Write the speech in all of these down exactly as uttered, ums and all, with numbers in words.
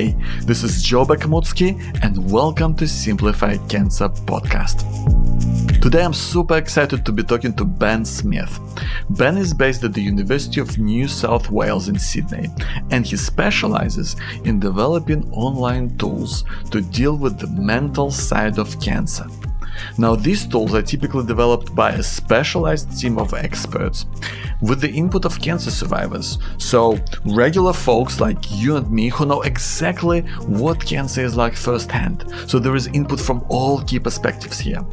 Way. This is Joe Bakmutsky and welcome to Simplify Cancer podcast. Today I'm super excited to be talking to Ben Smith. Ben is based at the University of New South Wales in Sydney, and he specializes in developing online tools to deal with the mental side of cancer. Now, these tools are typically developed by a specialized team of experts with the input of cancer survivors, so regular folks like you and me who know exactly what cancer is like firsthand. So there is input from all key perspectives here.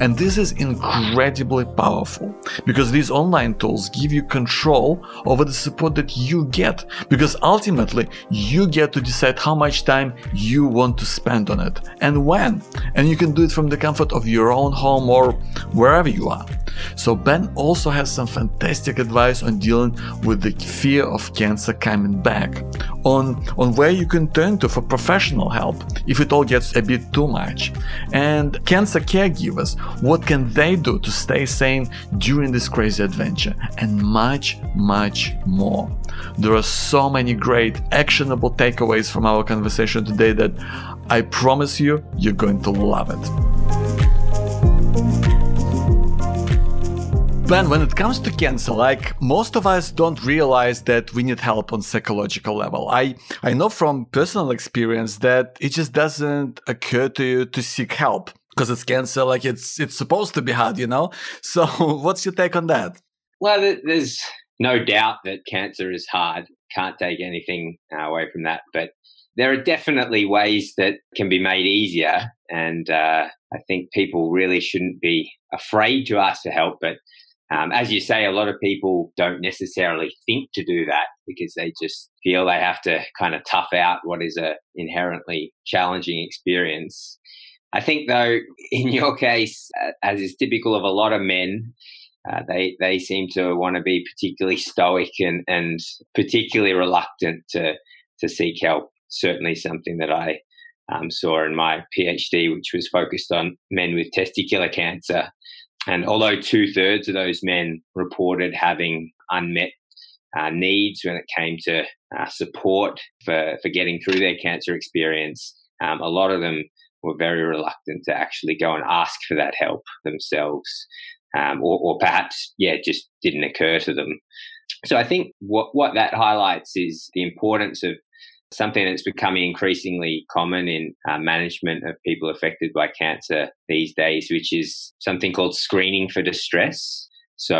And this is incredibly powerful because these online tools give you control over the support that you get, because ultimately you get to decide how much time you want to spend on it and when, and you can do it from the comfort of your own home or wherever you are. So Ben also has some fantastic advice on dealing with the fear of cancer coming back, on, on where you can turn to for professional help if it all gets a bit too much, and cancer caregivers, what can they do to stay sane during this crazy adventure, and much, much more. There are so many great actionable takeaways from our conversation today that I promise you, you're going to love it. Ben, when it comes to cancer, like most of us don't realize that we need help on psychological level. I, I know from personal experience that it just doesn't occur to you to seek help because it's cancer, like it's it's supposed to be hard, you know? So what's your take on that? Well, there's no doubt that cancer is hard. Can't take anything away from that. But there are definitely ways that can be made easier. And uh, I think people really shouldn't be afraid to ask for help, but Um, as you say, a lot of people don't necessarily think to do that because they just feel they have to kind of tough out what is a inherently challenging experience. I think, though, in your case, as is typical of a lot of men, uh, they they seem to want to be particularly stoic and, and particularly reluctant to to seek help. Certainly something that I um, saw in my PhD, which was focused on men with testicular cancer. And although two-thirds of those men reported having unmet uh, needs when it came to uh, support for, for getting through their cancer experience, um, a lot of them were very reluctant to actually go and ask for that help themselves, um, or, or perhaps, yeah, it just didn't occur to them. So I think what, what that highlights is the importance of something that's becoming increasingly common in uh, management of people affected by cancer these days, which is something called screening for distress. So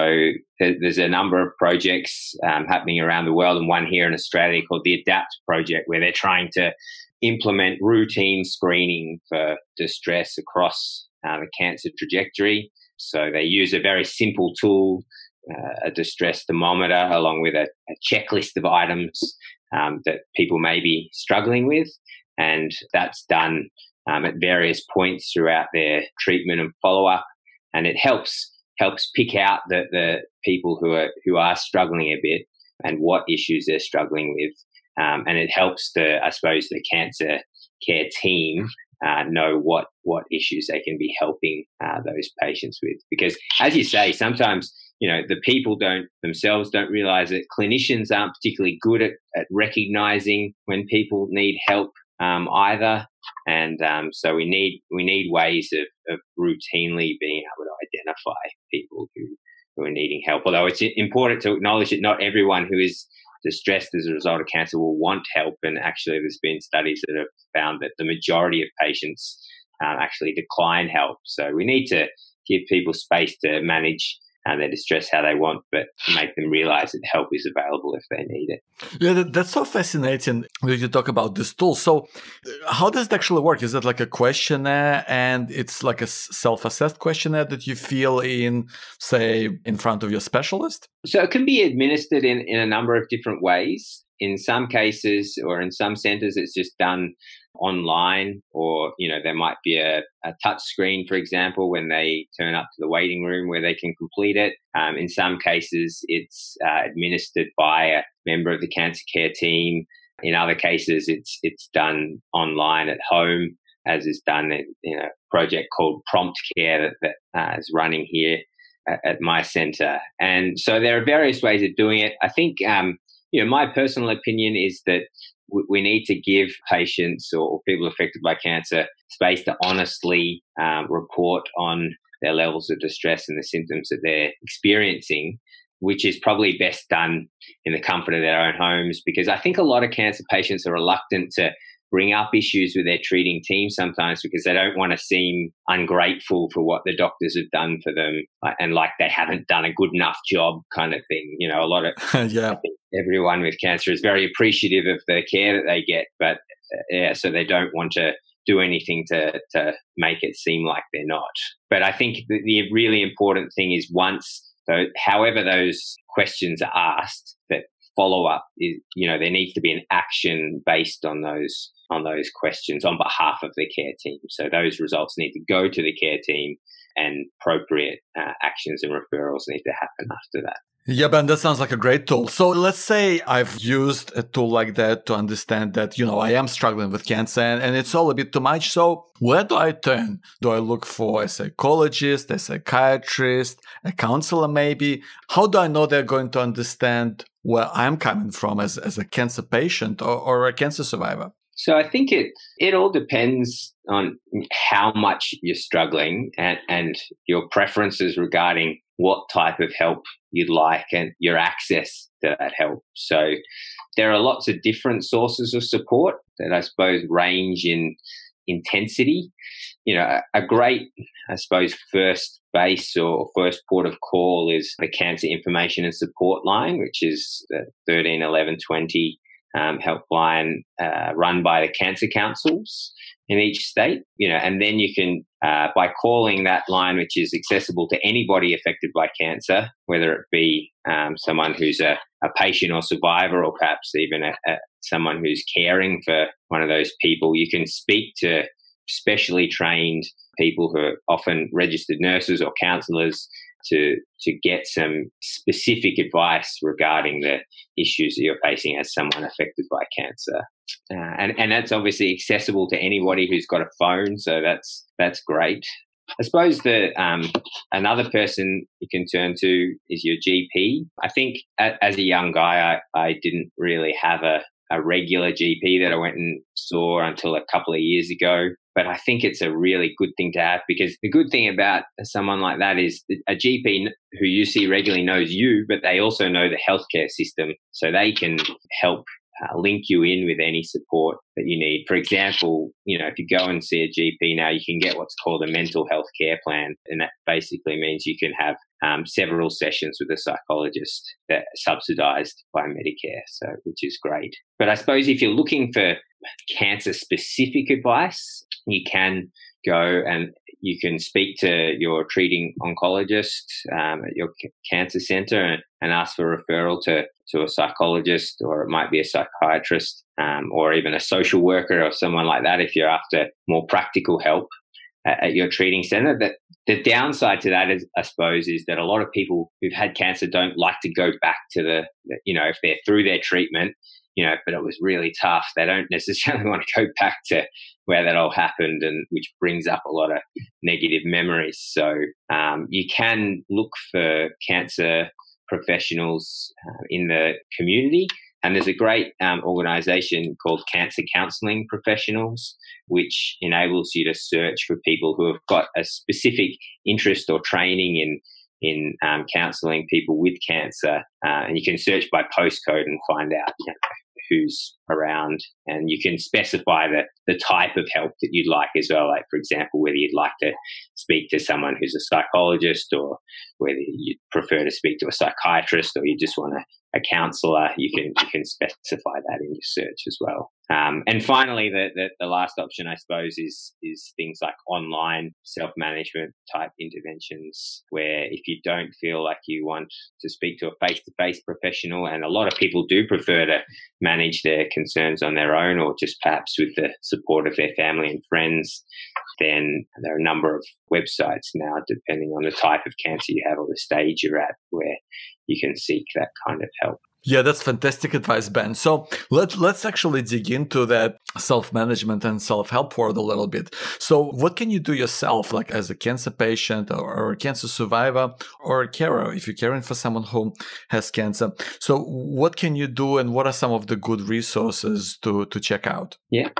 th- there's a number of projects um, happening around the world, and one here in Australia called the ADAPT project, where they're trying to implement routine screening for distress across uh, the cancer trajectory. So they use a very simple tool, uh, a distress thermometer, along with a, a checklist of items Um, that people may be struggling with, and that's done um, at various points throughout their treatment and follow-up, and it helps helps pick out the, the people who are who are struggling a bit and what issues they're struggling with, um, and it helps the I suppose the cancer care team uh, know what what issues they can be helping uh, those patients with, because as you say, sometimes, you know, the people don't themselves don't realize it. Clinicians aren't particularly good at, at recognizing when people need help um, either, and um, so we need we need ways of, of routinely being able to identify people who, who are needing help. Although it's important to acknowledge that not everyone who is distressed as a result of cancer will want help, and actually, there's been studies that have found that the majority of patients um, actually decline help. So we need to give people space to manage and they distress how they want, but make them realize that help is available if they need it. Yeah, that's so fascinating that you talk about this tool. So how does it actually work? Is it like a questionnaire, and it's like a self-assessed questionnaire that you fill in, say, in front of your specialist? So it can be administered in, in a number of different ways. In some cases, or in some centers, it's just done online, or, you know, there might be a, a touch screen, for example, when they turn up to the waiting room where they can complete it. Um, in some cases, it's uh, administered by a member of the cancer care team. In other cases, it's it's done online at home, as is done in, in a project called Prompt Care that, that uh, is running here at, at my centre. And so there are various ways of doing it. I think, um, you know, my personal opinion is that we need to give patients or people affected by cancer space to honestly um, report on their levels of distress and the symptoms that they're experiencing, which is probably best done in the comfort of their own homes, because I think a lot of cancer patients are reluctant to bring up issues with their treating team sometimes because they don't want to seem ungrateful for what the doctors have done for them and like they haven't done a good enough job kind of thing. You know, a lot of yeah. I think everyone with cancer is very appreciative of the care that they get, but uh, yeah, so they don't want to do anything to, to make it seem like they're not. But I think the, the really important thing is once, so however those questions are asked, that follow-up is, you know, there needs to be an action based on those on those questions on behalf of the care team. So those results need to go to the care team and appropriate uh, actions and referrals need to happen after that. Yeah, Ben, that sounds like a great tool. So let's say I've used a tool like that to understand that, you know, I am struggling with cancer and, and it's all a bit too much. So where do I turn? Do I look for a psychologist, a psychiatrist, a counselor maybe? How do I know they're going to understand where I'm coming from as, as a cancer patient or, or a cancer survivor? So I think it it all depends on how much you're struggling and, and your preferences regarding what type of help you'd like and your access to that help. So there are lots of different sources of support that I suppose range in intensity. You know, a great, I suppose, first base or first port of call is the Cancer Information and Support Line, which is the thirteen eleven twenty um, helpline uh, run by the cancer councils in each state, you know, and then you can, uh, by calling that line, which is accessible to anybody affected by cancer, whether it be um, someone who's a, a patient or survivor or perhaps even a, a, someone who's caring for one of those people, you can speak to specially trained people who are often registered nurses or counsellors to to get some specific advice regarding the issues that you're facing as someone affected by cancer. Uh, and, and that's obviously accessible to anybody who's got a phone, so that's that's great. I suppose the um, another person you can turn to is your G P. I think a, as a young guy, I, I didn't really have a, a regular G P that I went and saw until a couple of years ago. But I think it's a really good thing to have, because the good thing about someone like that is a G P who you see regularly knows you, but they also know the healthcare system, so they can help uh, link you in with any support that you need. For example, you know, if you go and see a G P now, you can get what's called a mental health care plan, and that basically means you can have um, several sessions with a psychologist that are subsidised by Medicare, so which is great. But I suppose if you're looking for cancer-specific advice, you can go and you can speak to your treating oncologist um, at your c- cancer centre and, and ask for a referral to, to a psychologist, or it might be a psychiatrist um, or even a social worker or someone like that if you're after more practical help at, at your treating centre. That the downside to that is, I suppose, is that a lot of people who've had cancer don't like to go back to the, you know, if they're through their treatment, you know, but it was really tough, they don't necessarily want to go back to where that all happened, and which brings up a lot of negative memories. So um, you can look for cancer professionals uh, in the community, and there's a great um, organisation called Cancer Counselling Professionals, which enables you to search for people who have got a specific interest or training in in um, counselling people with cancer, uh, and you can search by postcode and find out, you know, who's around, and you can specify the, the type of help that you'd like as well. Like, for example, whether you'd like to speak to someone who's a psychologist, or whether you prefer to speak to a psychiatrist, or you just want a, a counsellor, you can you can specify that in your search as well. Um, and finally, the, the, the last option, I suppose, is is things like online self-management type interventions, where if you don't feel like you want to speak to a face-to-face professional, and a lot of people do prefer to manage their concerns on their own, or just perhaps with the support of their family and friends, then there are a number of websites now, depending on the type of cancer you have or the stage you're at, where you can seek that kind of help. Yeah, that's fantastic advice, Ben. So let, let's actually dig into that self-management and self-help world a little bit. So what can you do yourself, like as a cancer patient or, or a cancer survivor or a carer, if you're caring for someone who has cancer? So what can you do and what are some of the good resources to, to check out? Yeah,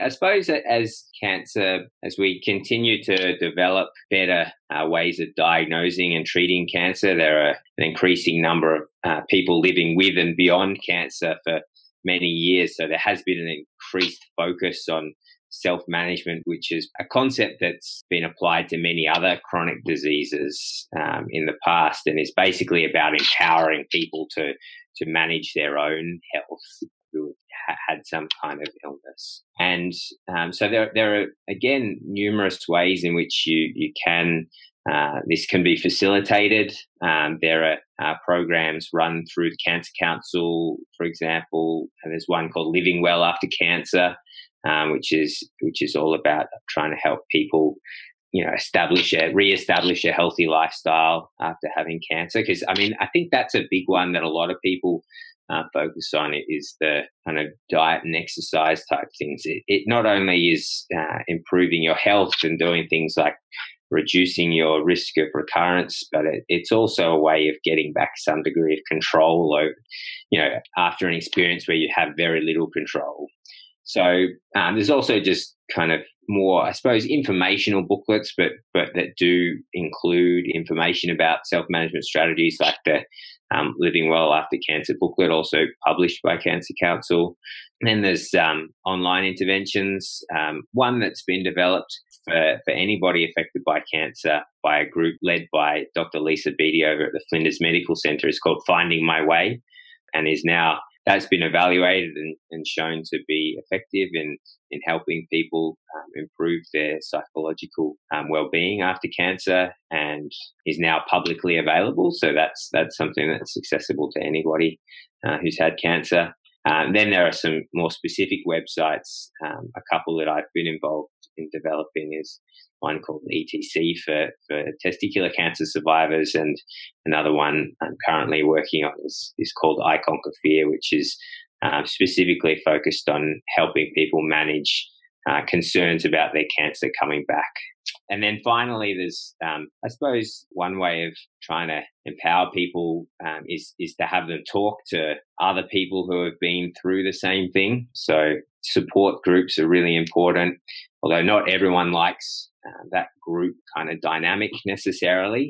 I suppose as cancer, as we continue to develop better uh, ways of diagnosing and treating cancer, there are an increasing number of uh, people living with and beyond cancer for many years. So there has been an increased focus on self-management, which is a concept that's been applied to many other chronic diseases um, in the past, and is basically about empowering people to, to manage their own health who had some kind of illness. And um, so there, there are, again, numerous ways in which you, you can Uh, this can be facilitated. Um, there are uh, programs run through the Cancer Council, for example, and there's one called Living Well After Cancer, um, which is which is all about trying to help people, you know, establish a reestablish a healthy lifestyle after having cancer. Because I mean, I think that's a big one that a lot of people uh, focus on. It is the kind of diet and exercise type things. It, it not only is uh, improving your health and doing things like reducing your risk of recurrence, but it, it's also a way of getting back some degree of control over, you know, after an experience where you have very little control. So um, there's also just kind of more, I suppose, informational booklets, but but that do include information about self-management strategies, like the um, Living Well After Cancer booklet, also published by Cancer Council. And then there's um, online interventions. Um, one that's been developed For, for anybody affected by cancer by a group led by Doctor Lisa Beattie over at the Flinders Medical Centre is called Finding My Way, and is now, that's been evaluated and, and shown to be effective in, in helping people um, improve their psychological um, well-being after cancer, and is now publicly available. So that's, that's something that's accessible to anybody uh, who's had cancer. Um, then there are some more specific websites. Um, a couple that I've been involved in developing is one called E T C for, for testicular cancer survivors, and another one I'm currently working on is, is called I Conquer Fear, which is uh, specifically focused on helping people manage uh, concerns about their cancer coming back. And then finally, there's, um, I suppose, one way of trying to empower people um, is is to have them talk to other people who have been through the same thing. So support groups are really important, although not everyone likes uh, that group kind of dynamic necessarily.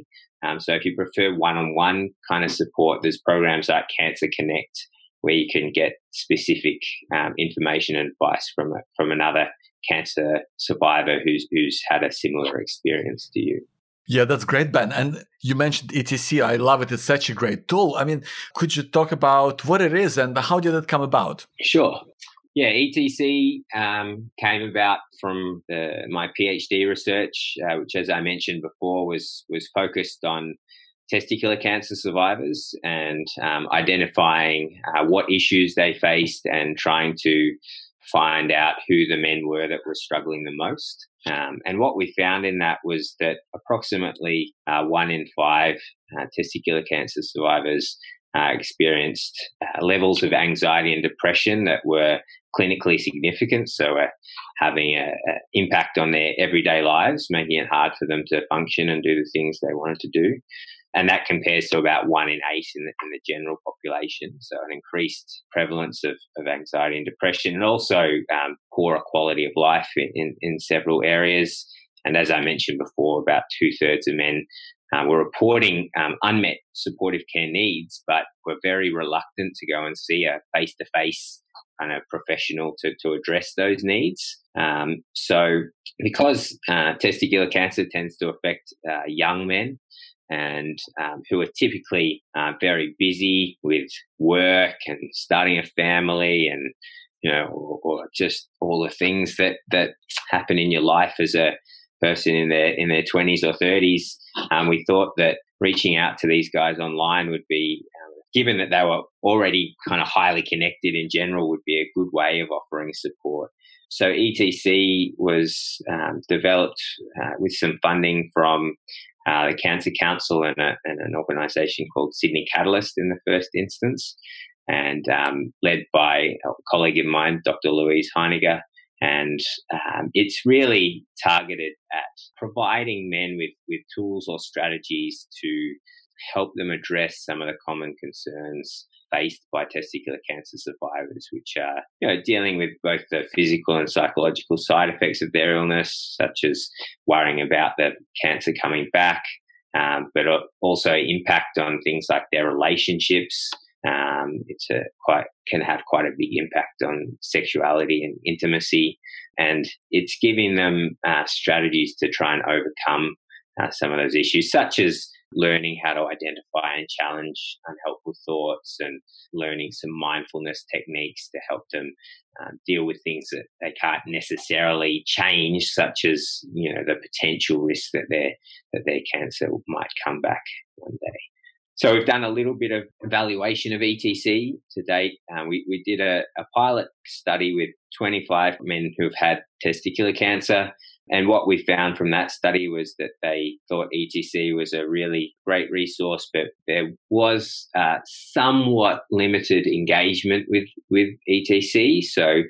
Um, so if you prefer one-on-one kind of support, there's programs like Cancer Connect where you can get specific um, information and advice from from another cancer survivor who's who's had a similar experience to you. Yeah, that's great, Ben. And you mentioned E T C. I love it. It's such a great tool. I mean, could you talk about what it is and how did it come about? Sure. Yeah, E T C um, came about from the, my PhD research, uh, which, as I mentioned before, was was focused on testicular cancer survivors and um, identifying uh, what issues they faced and trying to find out who the men were that were struggling the most. Um, and what we found in that was that approximately uh, one in five uh, testicular cancer survivors uh, experienced uh, levels of anxiety and depression that were clinically significant, so uh, having an impact on their everyday lives, making it hard for them to function and do the things they wanted to do. And that compares to about one in eight in the, in the general population, so an increased prevalence of, of anxiety and depression, and also um, poorer quality of life in, in, in several areas. And as I mentioned before, about two-thirds of men uh, were reporting um, unmet supportive care needs, but were very reluctant to go and see a face-to-face kind of professional to, to address those needs. Um, so because uh, testicular cancer tends to affect uh, young men, and um, who are typically uh, very busy with work and starting a family and, you know, or, or just all the things that, that happen in your life as a person in their in their twenties or thirties, um, we thought that reaching out to these guys online would be, um, given that they were already kind of highly connected in general, would be a good way of offering support. So E T C was um, developed uh, with some funding from Uh, the Cancer Council and, a, and an organisation called Sydney Catalyst in the first instance. and um, led by a colleague of mine, Doctor Louise Heinegger. And um, it's really targeted at providing men with, with tools or strategies to help them address some of the common concerns faced by testicular cancer survivors, which are, you know, dealing with both the physical and psychological side effects of their illness, such as worrying about the cancer coming back, um, but also impact on things like their relationships. Um, it's a quite can have quite a big impact on sexuality and intimacy, and it's giving them uh, strategies to try and overcome uh, some of those issues, such as learning how to identify and challenge unhelpful thoughts and learning some mindfulness techniques to help them uh, deal with things that they can't necessarily change, such as, you know, the potential risk that their that their cancer might come back one day. So we've done a little bit of evaluation of E T C to date. Um, we, we did a, a pilot study with twenty-five men who've had testicular cancer. And what we found from that study was that they thought E T C was a really great resource, but there was uh, somewhat limited engagement with, with E T C. So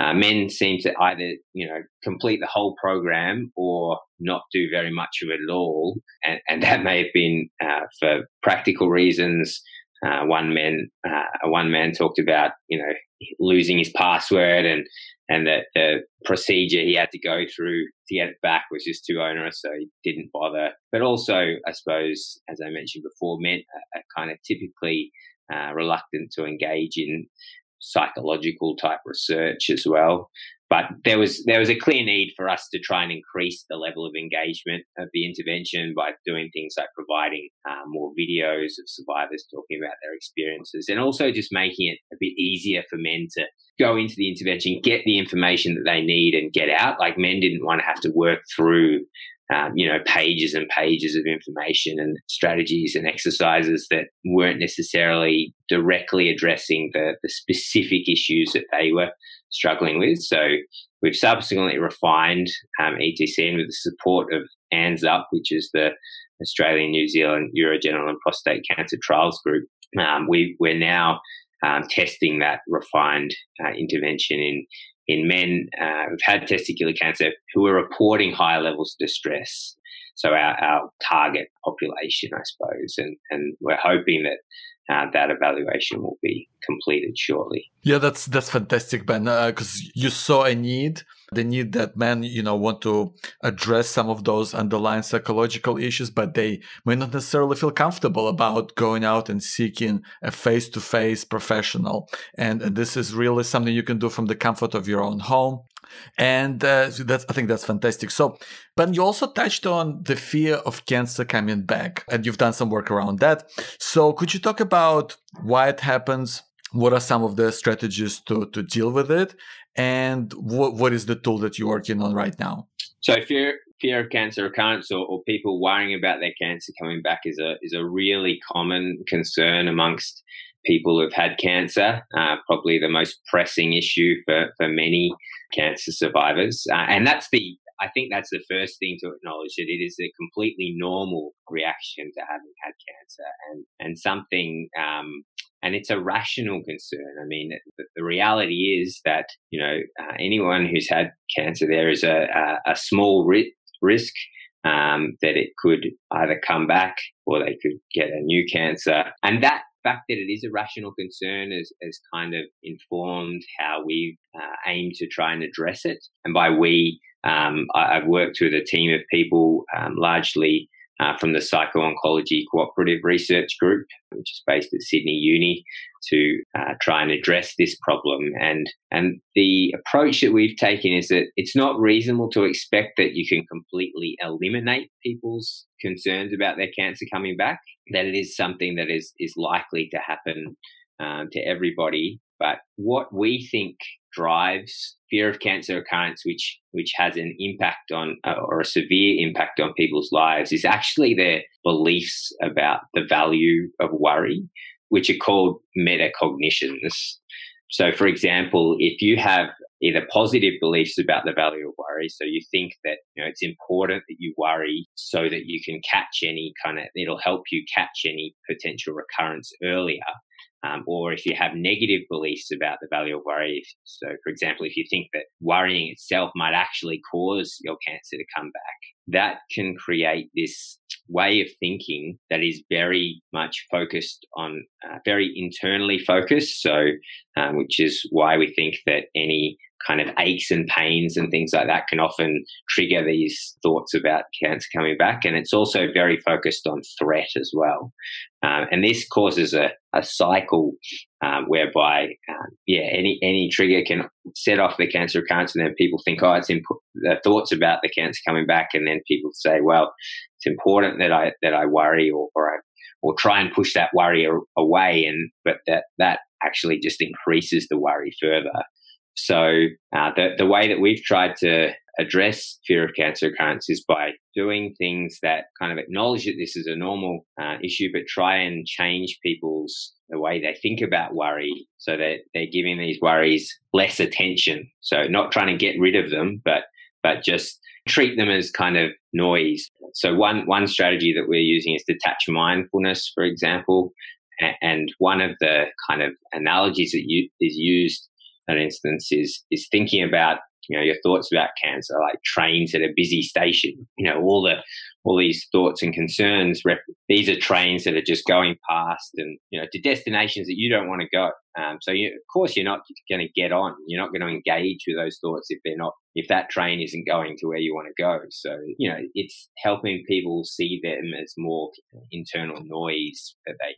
uh, men seem to either, you know, complete the whole program or not do very much of it at all. And, and that may have been uh, for practical reasons. Uh, one man, uh, one man talked about, you know, losing his password and, and that the procedure he had to go through to get it back was just too onerous, so he didn't bother. But also, I suppose, as I mentioned before, men are kind of typically uh, reluctant to engage in psychological type research as well. But there was there was a clear need for us to try and increase the level of engagement of the intervention by doing things like providing uh, more videos of survivors talking about their experiences, and also just making it a bit easier for men to go into the intervention, get the information that they need and get out. Like, men didn't want to have to work through Um, you know, pages and pages of information and strategies and exercises that weren't necessarily directly addressing the, the specific issues that they were struggling with. So we've subsequently refined um, E T C, and with the support of ANZUP, which is the Australian, New Zealand, Urogenital and Prostate Cancer Trials Group, um, we, we're now um, testing that refined uh, intervention in in men uh, who've had testicular cancer who are reporting higher levels of distress. So our, our target population, I suppose, and, and we're hoping that Uh, that evaluation will be completed shortly. Yeah, that's that's fantastic, Ben, because uh, you saw a need, the need that men, you know, want to address some of those underlying psychological issues, but they may not necessarily feel comfortable about going out and seeking a face-to-face professional. And, and this is really something you can do from the comfort of your own home. And uh, that's, I think that's fantastic. So, Ben, you also touched on the fear of cancer coming back, and you've done some work around that. So could you talk about why it happens? What are some of the strategies to, to deal with it? And what, what is the tool that you're working on right now? So fear, fear of cancer recurrence, or, or people worrying about their cancer coming back is a is a really common concern amongst people who've had cancer, uh, probably the most pressing issue for, for many cancer survivors. Uh, and that's the, I think that's the first thing to acknowledge, that it is a completely normal reaction to having had cancer, and, and something, um, and it's a rational concern. I mean, the, the reality is that, you know, uh, anyone who's had cancer, there is a, a, a small ri- risk um, that it could either come back or they could get a new cancer. And that, the fact that it is a rational concern has is, is kind of informed how we uh, aim to try and address it. And by we, um, I, I've worked with a team of people um, largely uh, from the Psycho-Oncology Cooperative Research Group, which is based at Sydney Uni, to uh, try and address this problem. And, and the approach that we've taken is that it's not reasonable to expect that you can completely eliminate people's concerns about their cancer coming back, that it is something that is, is likely to happen um, to everybody. But what we think drives fear of cancer recurrence, which which has an impact on uh, or a severe impact on people's lives, is actually their beliefs about the value of worry, which are called metacognitions. So, for example, if you have either positive beliefs about the value of worry, so you think that, you know, it's important that you worry so that you can catch any kind of, it'll help you catch any potential recurrence earlier. um, or if you have negative beliefs about the value of worry. So, for example, if you think that worrying itself might actually cause your cancer to come back, that can create this way of thinking that is very much focused on, uh, very internally focused. So, um, which is why we think that any kind of aches and pains and things like that can often trigger these thoughts about cancer coming back. And it's also very focused on threat as well. Um, and this causes a, a cycle um, whereby, um, yeah, any any trigger can set off the cancer recurrence, and then people think, oh, it's imp- the thoughts about the cancer coming back, and then people say, well, it's important that I that I worry or or, I, or try and push that worry away, and but that that actually just increases the worry further. So uh, the, the way that we've tried to address fear of cancer recurrence is by doing things that kind of acknowledge that this is a normal uh, issue, but try and change people's the way they think about worry so that they're giving these worries less attention. So not trying to get rid of them, but but just treat them as kind of noise. So one one strategy that we're using is detach mindfulness, for example. And one of the kind of analogies that you, is used an instance is is thinking about, you know, your thoughts about cancer, like trains at a busy station. You know, all the all these thoughts and concerns, rep- these are trains that are just going past and, you know, to destinations that you don't want to go. Um, so, you, of course, you're not going to get on. You're not going to engage with those thoughts if they're not, if that train isn't going to where you want to go. So, you know, it's helping people see them as more internal noise that they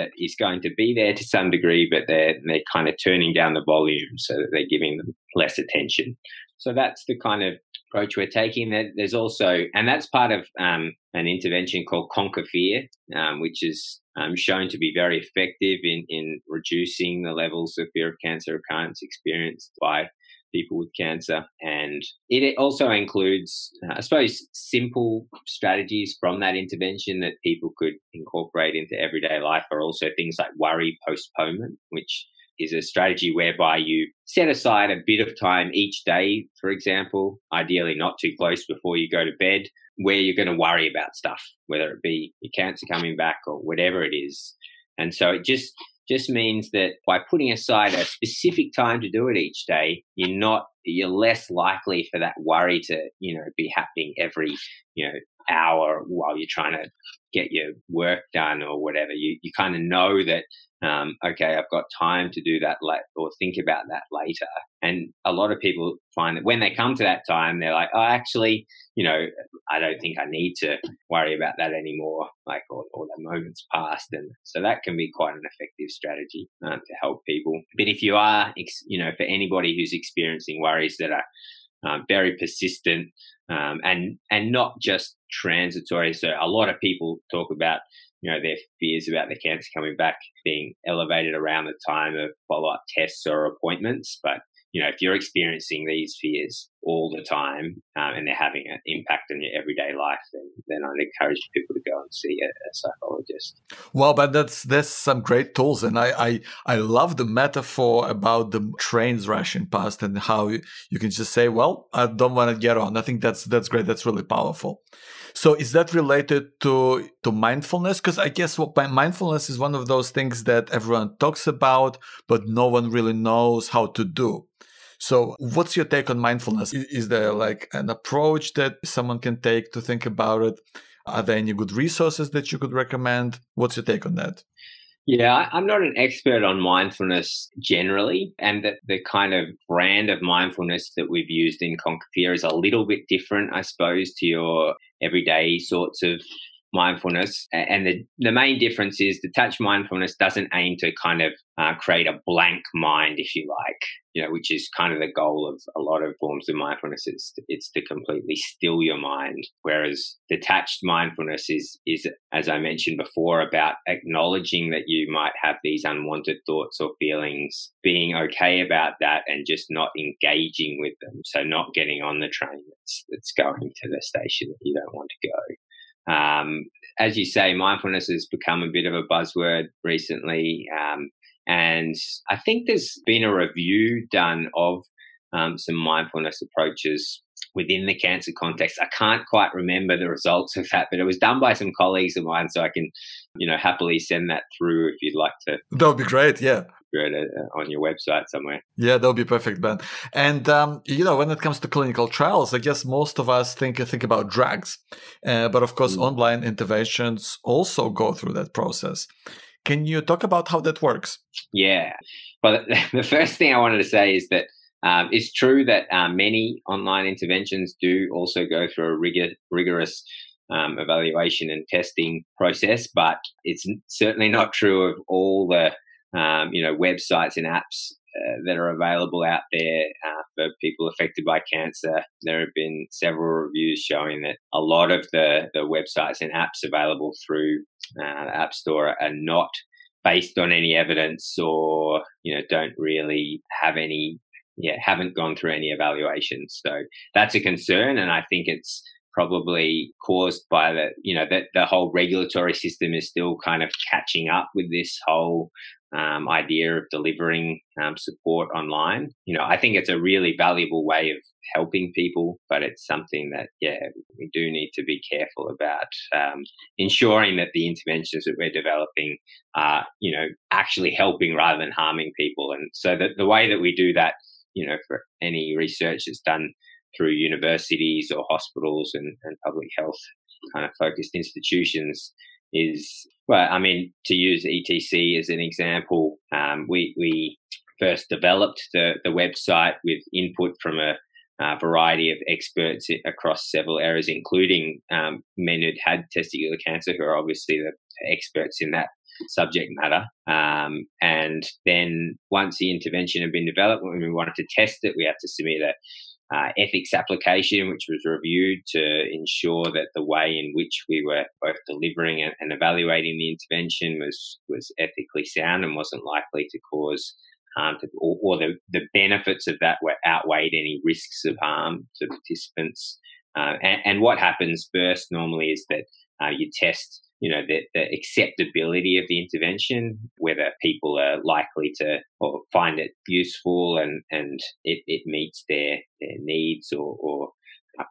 that is going to be there to some degree, but they're they're kind of turning down the volume so that they're giving them less attention. So that's the kind of approach we're taking. There's also, and that's part of um, an intervention called Conquer Fear, um, which is um, shown to be very effective in, in reducing the levels of fear of cancer recurrence experienced by people with cancer. And it also includes, uh, I suppose, simple strategies from that intervention that people could incorporate into everyday life are also things like worry postponement, which is a strategy whereby you set aside a bit of time each day, for example, ideally not too close before you go to bed, where you're going to worry about stuff, whether it be your cancer coming back or whatever it is. And so it just just means that by putting aside a specific time to do it each day, you're not you're less likely for that worry to, you know, be happening every, you know, hour while you're trying to get your work done or whatever. You you kind of know that, um, okay, I've got time to do that late or think about that later. And a lot of people find that when they come to that time, they're like, oh, actually, you know, I don't think I need to worry about that anymore, like, or, or the moment's past. And so that can be quite an effective strategy um, to help people. But if you are, you know, for anybody who's experiencing worries that are um, very persistent, Um, and and not just transitory. So a lot of people talk about, you know, their fears about the cancer coming back being elevated around the time of follow-up tests or appointments. But, you know, if you're experiencing these fears all the time um, and they're having an impact on your everyday life, then, then I'd encourage people to go and see a, a psychologist. Well, but that's that's some great tools. And I, I, I love the metaphor about the trains rushing past and how you, you can just say, well, I don't want to get on. I think that's that's great. That's really powerful. So is that related to, to mindfulness? Because I guess what mindfulness is one of those things that everyone talks about, but no one really knows how to do. So what's your take on mindfulness? Is there like an approach that someone can take to think about it? Are there any good resources that you could recommend? What's your take on that? Yeah, I'm not an expert on mindfulness generally, and the, the kind of brand of mindfulness that we've used in Conquer Fear is a little bit different, I suppose, to your everyday sorts of mindfulness. And the, the main difference is detached mindfulness doesn't aim to kind of uh, create a blank mind, if you like, you know, which is kind of the goal of a lot of forms of mindfulness. It's, it's to completely still your mind. Whereas detached mindfulness is, is, as I mentioned before, about acknowledging that you might have these unwanted thoughts or feelings, being okay about that and just not engaging with them. So not getting on the train that's, that's going to the station that you don't want to go. Um, as you say, mindfulness has become a bit of a buzzword recently. Um, and I think there's been a review done of um, some mindfulness approaches within the cancer context. I can't quite remember the results of that, but it was done by some colleagues of mine, so I can you know, happily send that through if you'd like to. That would be great, yeah. Create it on your website somewhere. Yeah, that would be perfect, Ben. And, um, you know, when it comes to clinical trials, I guess most of us think think about drugs. Uh, but, of course, mm. online interventions also go through that process. Can you talk about how that works? Yeah. Well, the first thing I wanted to say is that Um, it's true that uh, many online interventions do also go through a rigor, rigorous um, evaluation and testing process, but it's certainly not true of all the um, you know websites and apps uh, that are available out there uh, for people affected by cancer. There have been several reviews showing that a lot of the, the websites and apps available through uh, the App Store are not based on any evidence, or you know don't really have any. Yeah, haven't gone through any evaluations. So that's a concern, and I think it's probably caused by the, you know, that the whole regulatory system is still kind of catching up with this whole um, idea of delivering um, support online. You know, I think it's a really valuable way of helping people, but it's something that, yeah, we do need to be careful about um, ensuring that the interventions that we're developing are, you know, actually helping rather than harming people. And so that the way that we do that, you know, for any research that's done through universities or hospitals and, and public health kind of focused institutions is, well, I mean, to use E T C as an example, um, we, we first developed the, the website with input from a, a variety of experts across several areas, including um, men who'd had testicular cancer, who are obviously the experts in that subject matter. Um, and then once the intervention had been developed, when we wanted to test it, we had to submit a uh, ethics application, which was reviewed to ensure that the way in which we were both delivering and, and evaluating the intervention was, was ethically sound and wasn't likely to cause harm to, or, or the, the benefits of that were outweighed any risks of harm to participants. Uh, and, and what happens first normally is that uh, you test you know, the, the acceptability of the intervention, whether people are likely to or find it useful and, and it, it meets their, their needs or, or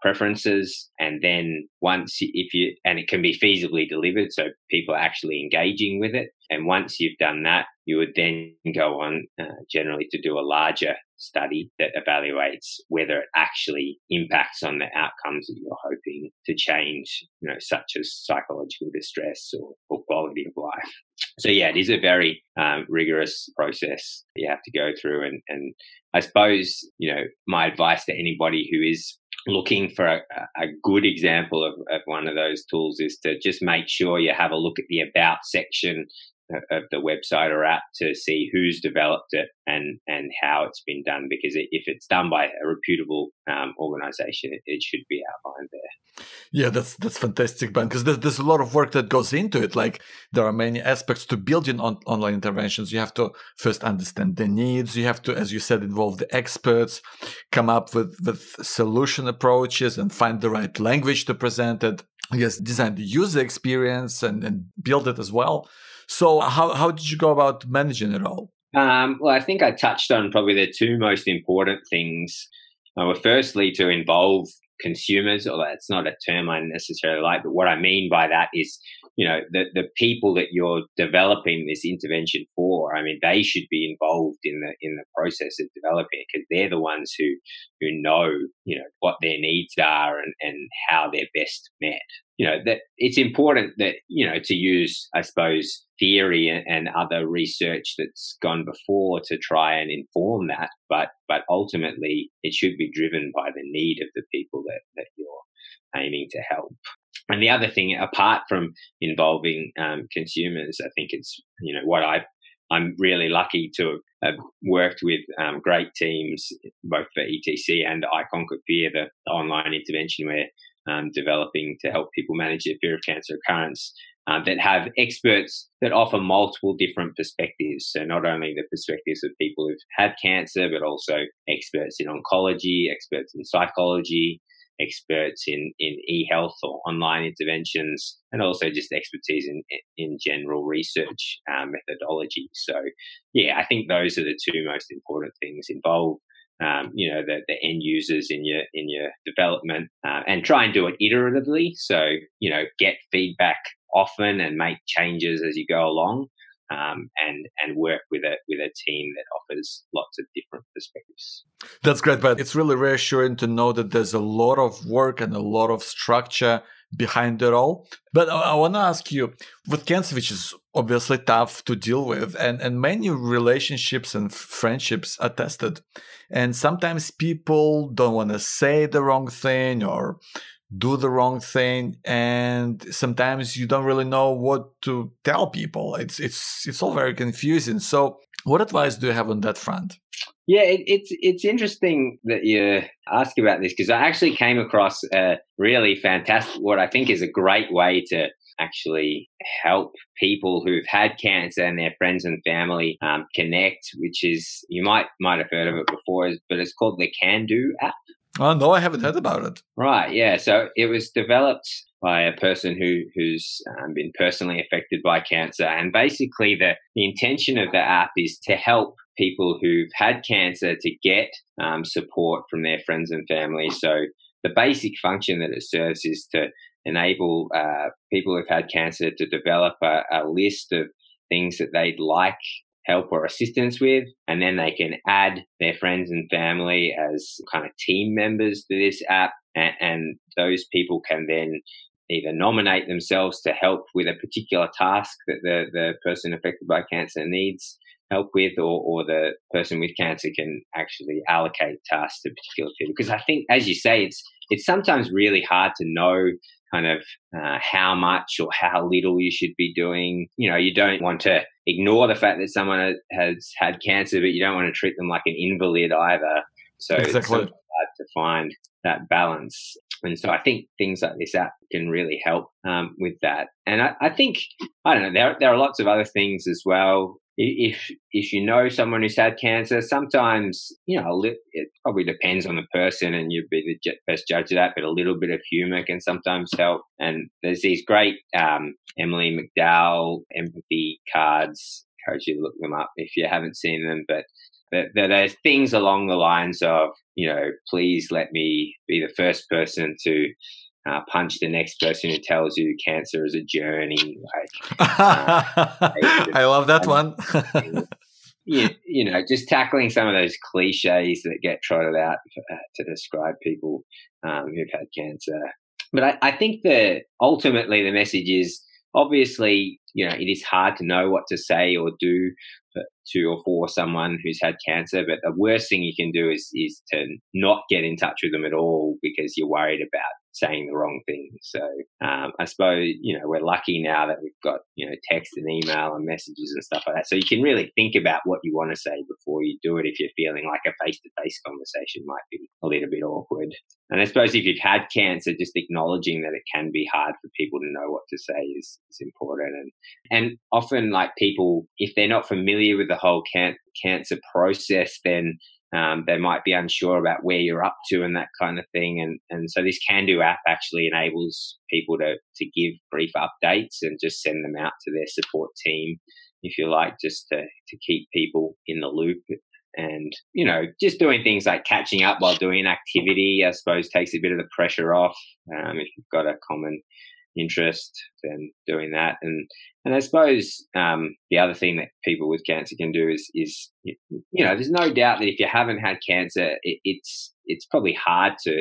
preferences. And then once if you, and it can be feasibly delivered, so people are actually engaging with it. And once you've done that, you would then go on uh, generally to do a larger study that evaluates whether it actually impacts on the outcomes that you're hoping to change, you know, such as psychological distress or, or quality of life. So, yeah, it is a very um, rigorous process that you have to go through. And, and I suppose, you know, my advice to anybody who is looking for a, a good example of, of one of those tools is to just make sure you have a look at the About section of the website or app to see who's developed it and, and how it's been done, because if it's done by a reputable um, organization, it, it should be outlined there. Yeah, that's that's fantastic, Ben, because there's, there's a lot of work that goes into it. Like, there are many aspects to building on online interventions. You have to first understand the needs. You have to, as you said, involve the experts, come up with, with solution approaches and find the right language to present it. I guess design the user experience and, and build it as well. So how, how did you go about managing it all? Um, well, I think I touched on probably the two most important things. Uh, well, firstly, to involve consumers, although that's not a term I necessarily like, but what I mean by that is, you know, the, the people that you're developing this intervention for, I mean, they should be involved in the in the process of developing it, because they're the ones who who know, you know, what their needs are and, and how they're best met. You know, that it's important that, you know, to use, I suppose, theory and, and other research that's gone before to try and inform that, but but ultimately it should be driven by the need of the people that, that you're aiming to help. And the other thing, apart from involving um, consumers, I think it's, you know, what I, I'm really lucky to have worked with um, great teams, both for E T C and I Conquer Fear, the, the online intervention we're um, developing to help people manage their fear of cancer recurrence, um, that have experts that offer multiple different perspectives. So not only the perspectives of people who've had cancer, but also experts in oncology, experts in psychology, experts in, in e-health or online interventions, and also just expertise in, in general research um, methodology. So, yeah, I think those are the two most important things. Involve um, you know, the, the end users in your in your development, uh, and try and do it iteratively. So, you know, get feedback often and make changes as you go along, um, and and work with a with a team that offers lots of different perspectives. That's great, but it's really reassuring to know that there's a lot of work and a lot of structure behind it all. But I, I want to ask you, with cancer, which is obviously tough to deal with, and, and many relationships and friendships are tested. And sometimes people don't want to say the wrong thing or do the wrong thing, and sometimes you don't really know what to tell people. It's it's it's all very confusing. So what advice do you have on that front? Yeah, it, it's it's interesting that you ask about this, because I actually came across a really fantastic, what I think is a great way to actually help people who've had cancer and their friends and family um, connect, which is, you might might have heard of it before, but it's called the Can Do app. Oh, no, I haven't heard about it. Right, yeah. So it was developed by a person who who's um, been personally affected by cancer. And basically the, the intention of the app is to help people who've had cancer to get um, support from their friends and family. So the basic function that it serves is to enable uh, people who've had cancer to develop a, a list of things that they'd like help or assistance with, and then they can add their friends and family as kind of team members to this app, and, and those people can then either nominate themselves to help with a particular task that the, the person affected by cancer needs help with, or, or the person with cancer can actually allocate tasks to particular people. Because I think, as you say, it's it's sometimes really hard to know kind of uh, how much or how little you should be doing. You know, you don't want to ignore the fact that someone has had cancer, but you don't want to treat them like an invalid either. So exactly. It's hard to find that balance. And so I think things like this app can really help um, with that. And I, I think, I don't know, there, there are lots of other things as well. If if you know someone who's had cancer, sometimes, you know, it probably depends on the person and you'd be the best judge of that, but a little bit of humor can sometimes help. And there's these great um, Emily McDowell empathy cards. I encourage you to look them up if you haven't seen them. But there are things along the lines of, you know, please let me be the first person to Uh, punch the next person who tells you cancer is a journey. Like, uh, I love that one. you, you know, just tackling some of those cliches that get trotted out uh, to describe people um, who've had cancer. But I, I think that ultimately the message is, obviously, you know, it is hard to know what to say or do to or for someone who's had cancer, but the worst thing you can do is is to not get in touch with them at all because you're worried about saying the wrong thing. So um, I suppose, you know, we're lucky now that we've got, you know, text and email and messages and stuff like that. So you can really think about what you want to say before you do it if you're feeling like a face-to-face conversation might be a little bit awkward. And I suppose if you've had cancer, just acknowledging that it can be hard for people to know what to say is, is important. And and often, like, people, if they're not familiar with the whole can- cancer process, then Um, they might be unsure about where you're up to and that kind of thing. And, and so this Can Do app actually enables people to, to give brief updates and just send them out to their support team, if you like, just to, to keep people in the loop. And, you know, just doing things like catching up while doing an activity, I suppose, takes a bit of the pressure off. Um, if you've got a common interest, then doing that. And and I suppose um, the other thing that people with cancer can do is, is, you know, there's no doubt that if you haven't had cancer, it, it's it's probably hard to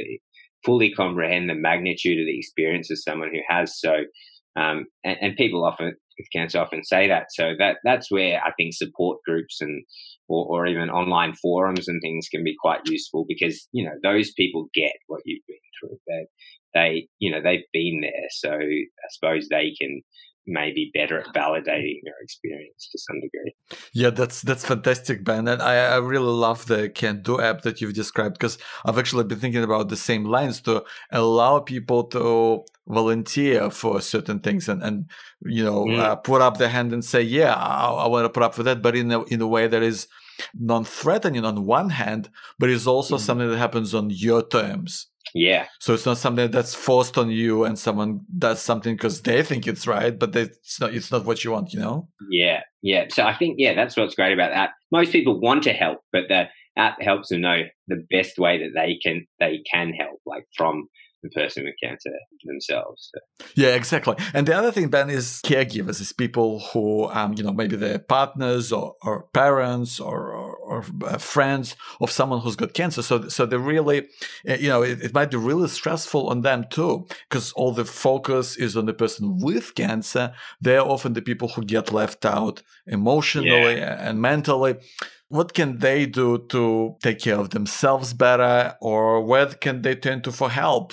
fully comprehend the magnitude of the experience of someone who has. So, um, and, and people often with cancer often say that. So that that's where I think support groups and or, or even online forums and things can be quite useful, because, you know, those people get what you've been through. They, They, you know, they've been there, so I suppose they can maybe better at validating their experience to some degree. Yeah, that's that's fantastic, Ben. And I, I really love the Can Do app that you've described, because I've actually been thinking about the same lines, to allow people to volunteer for certain things and, and you know, mm. uh, put up their hand and say, yeah, I, I want to put up for that, but in a, in a way that is non-threatening on one hand, but it's also mm. something that happens on your terms. Yeah. So it's not something that's forced on you, and someone does something because they think it's right, but they, it's not. It's not what you want, you know. Yeah, yeah. So I think yeah, that's what's great about that. Most people want to help, but the that helps them know the best way that they can they can help, like from the person with cancer themselves. So. Yeah, exactly. And the other thing, Ben, is caregivers, is people who, um, you know, maybe they're partners or, or parents or, or, or friends of someone who's got cancer. So, so they really, you know, it, it might be really stressful on them too, because all the focus is on the person with cancer. They're often the people who get left out emotionally yeah. and mentally. What can they do to take care of themselves better, or where can they turn to for help?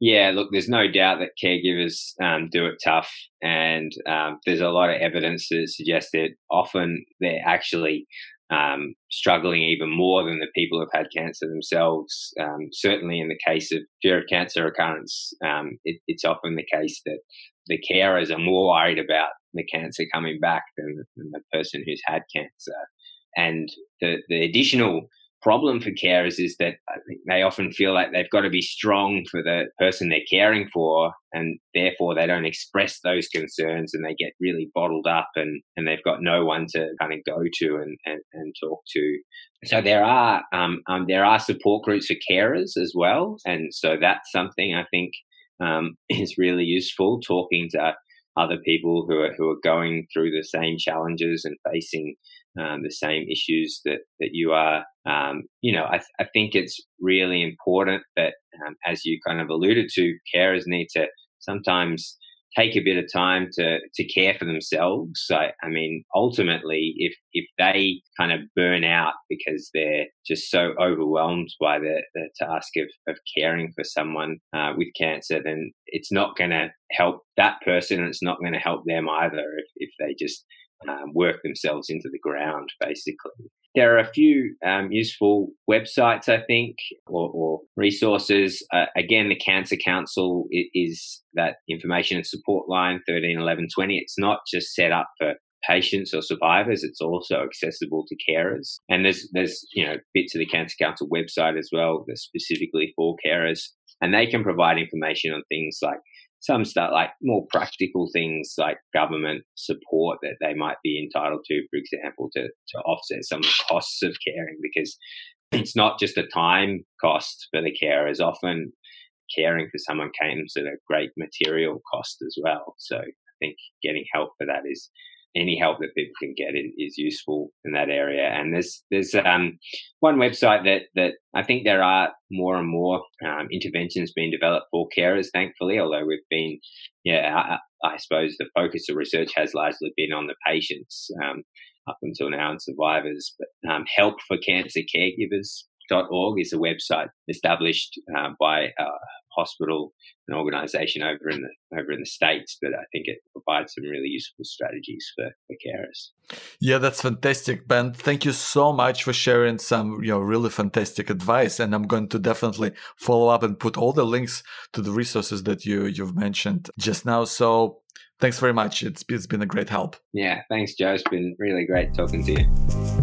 Yeah, look, there's no doubt that caregivers um, do it tough, and um, there's a lot of evidence that suggests that often they're actually um, struggling even more than the people who've had cancer themselves. Um, certainly in the case of fear of cancer recurrence, um, it, it's often the case that the carers are more worried about the cancer coming back than, than the person who's had cancer. And the, the additional problem for carers is that they often feel like they've got to be strong for the person they're caring for, and therefore they don't express those concerns, and they get really bottled up, and, and they've got no one to kind of go to and, and, and talk to. So there are um, um there are support groups for carers as well, and so that's something I think um is really useful, talking to other people who are who are going through the same challenges and facing Um, the same issues that, that you are. Um, you know, I, th- I think it's really important that, um, as you kind of alluded to, carers need to sometimes take a bit of time to, to care for themselves. So, I mean, ultimately, if, if they kind of burn out because they're just so overwhelmed by the, the task of, of caring for someone uh, with cancer, then it's not going to help that person, and it's not going to help them either if, if they just Um, work themselves into the ground, basically. There are a few um, useful websites, I think, or, or resources. Uh, again, the Cancer Council is, is that information and support line, thirteen eleven twenty. It's not just set up for patients or survivors, it's also accessible to carers. And there's, there's you know, bits of the Cancer Council website as well that's specifically for carers. And they can provide information on things like some stuff, like more practical things like government support that they might be entitled to, for example, to, to offset some of the costs of caring, because it's not just a time cost for the carers. Often caring for someone comes at a great material cost as well. So I think getting help for that is, any help that people can get is useful in that area. And there's there's um, one website that, that I think there are more and more um, interventions being developed for carers, thankfully, although we've been, yeah, I, I suppose the focus of research has largely been on the patients um, up until now and survivors. But um, help for cancer caregivers dot org is a website established uh, by a hospital, an organisation over in the over in the States, but I think it provides some really useful strategies for, for carers. Yeah, that's fantastic, Ben. Thank you so much for sharing some, you know, really fantastic advice, and I'm going to definitely follow up and put all the links to the resources that you you've mentioned just now. So thanks very much. It's it's been a great help. Yeah, thanks, Joe. It's been really great talking to you.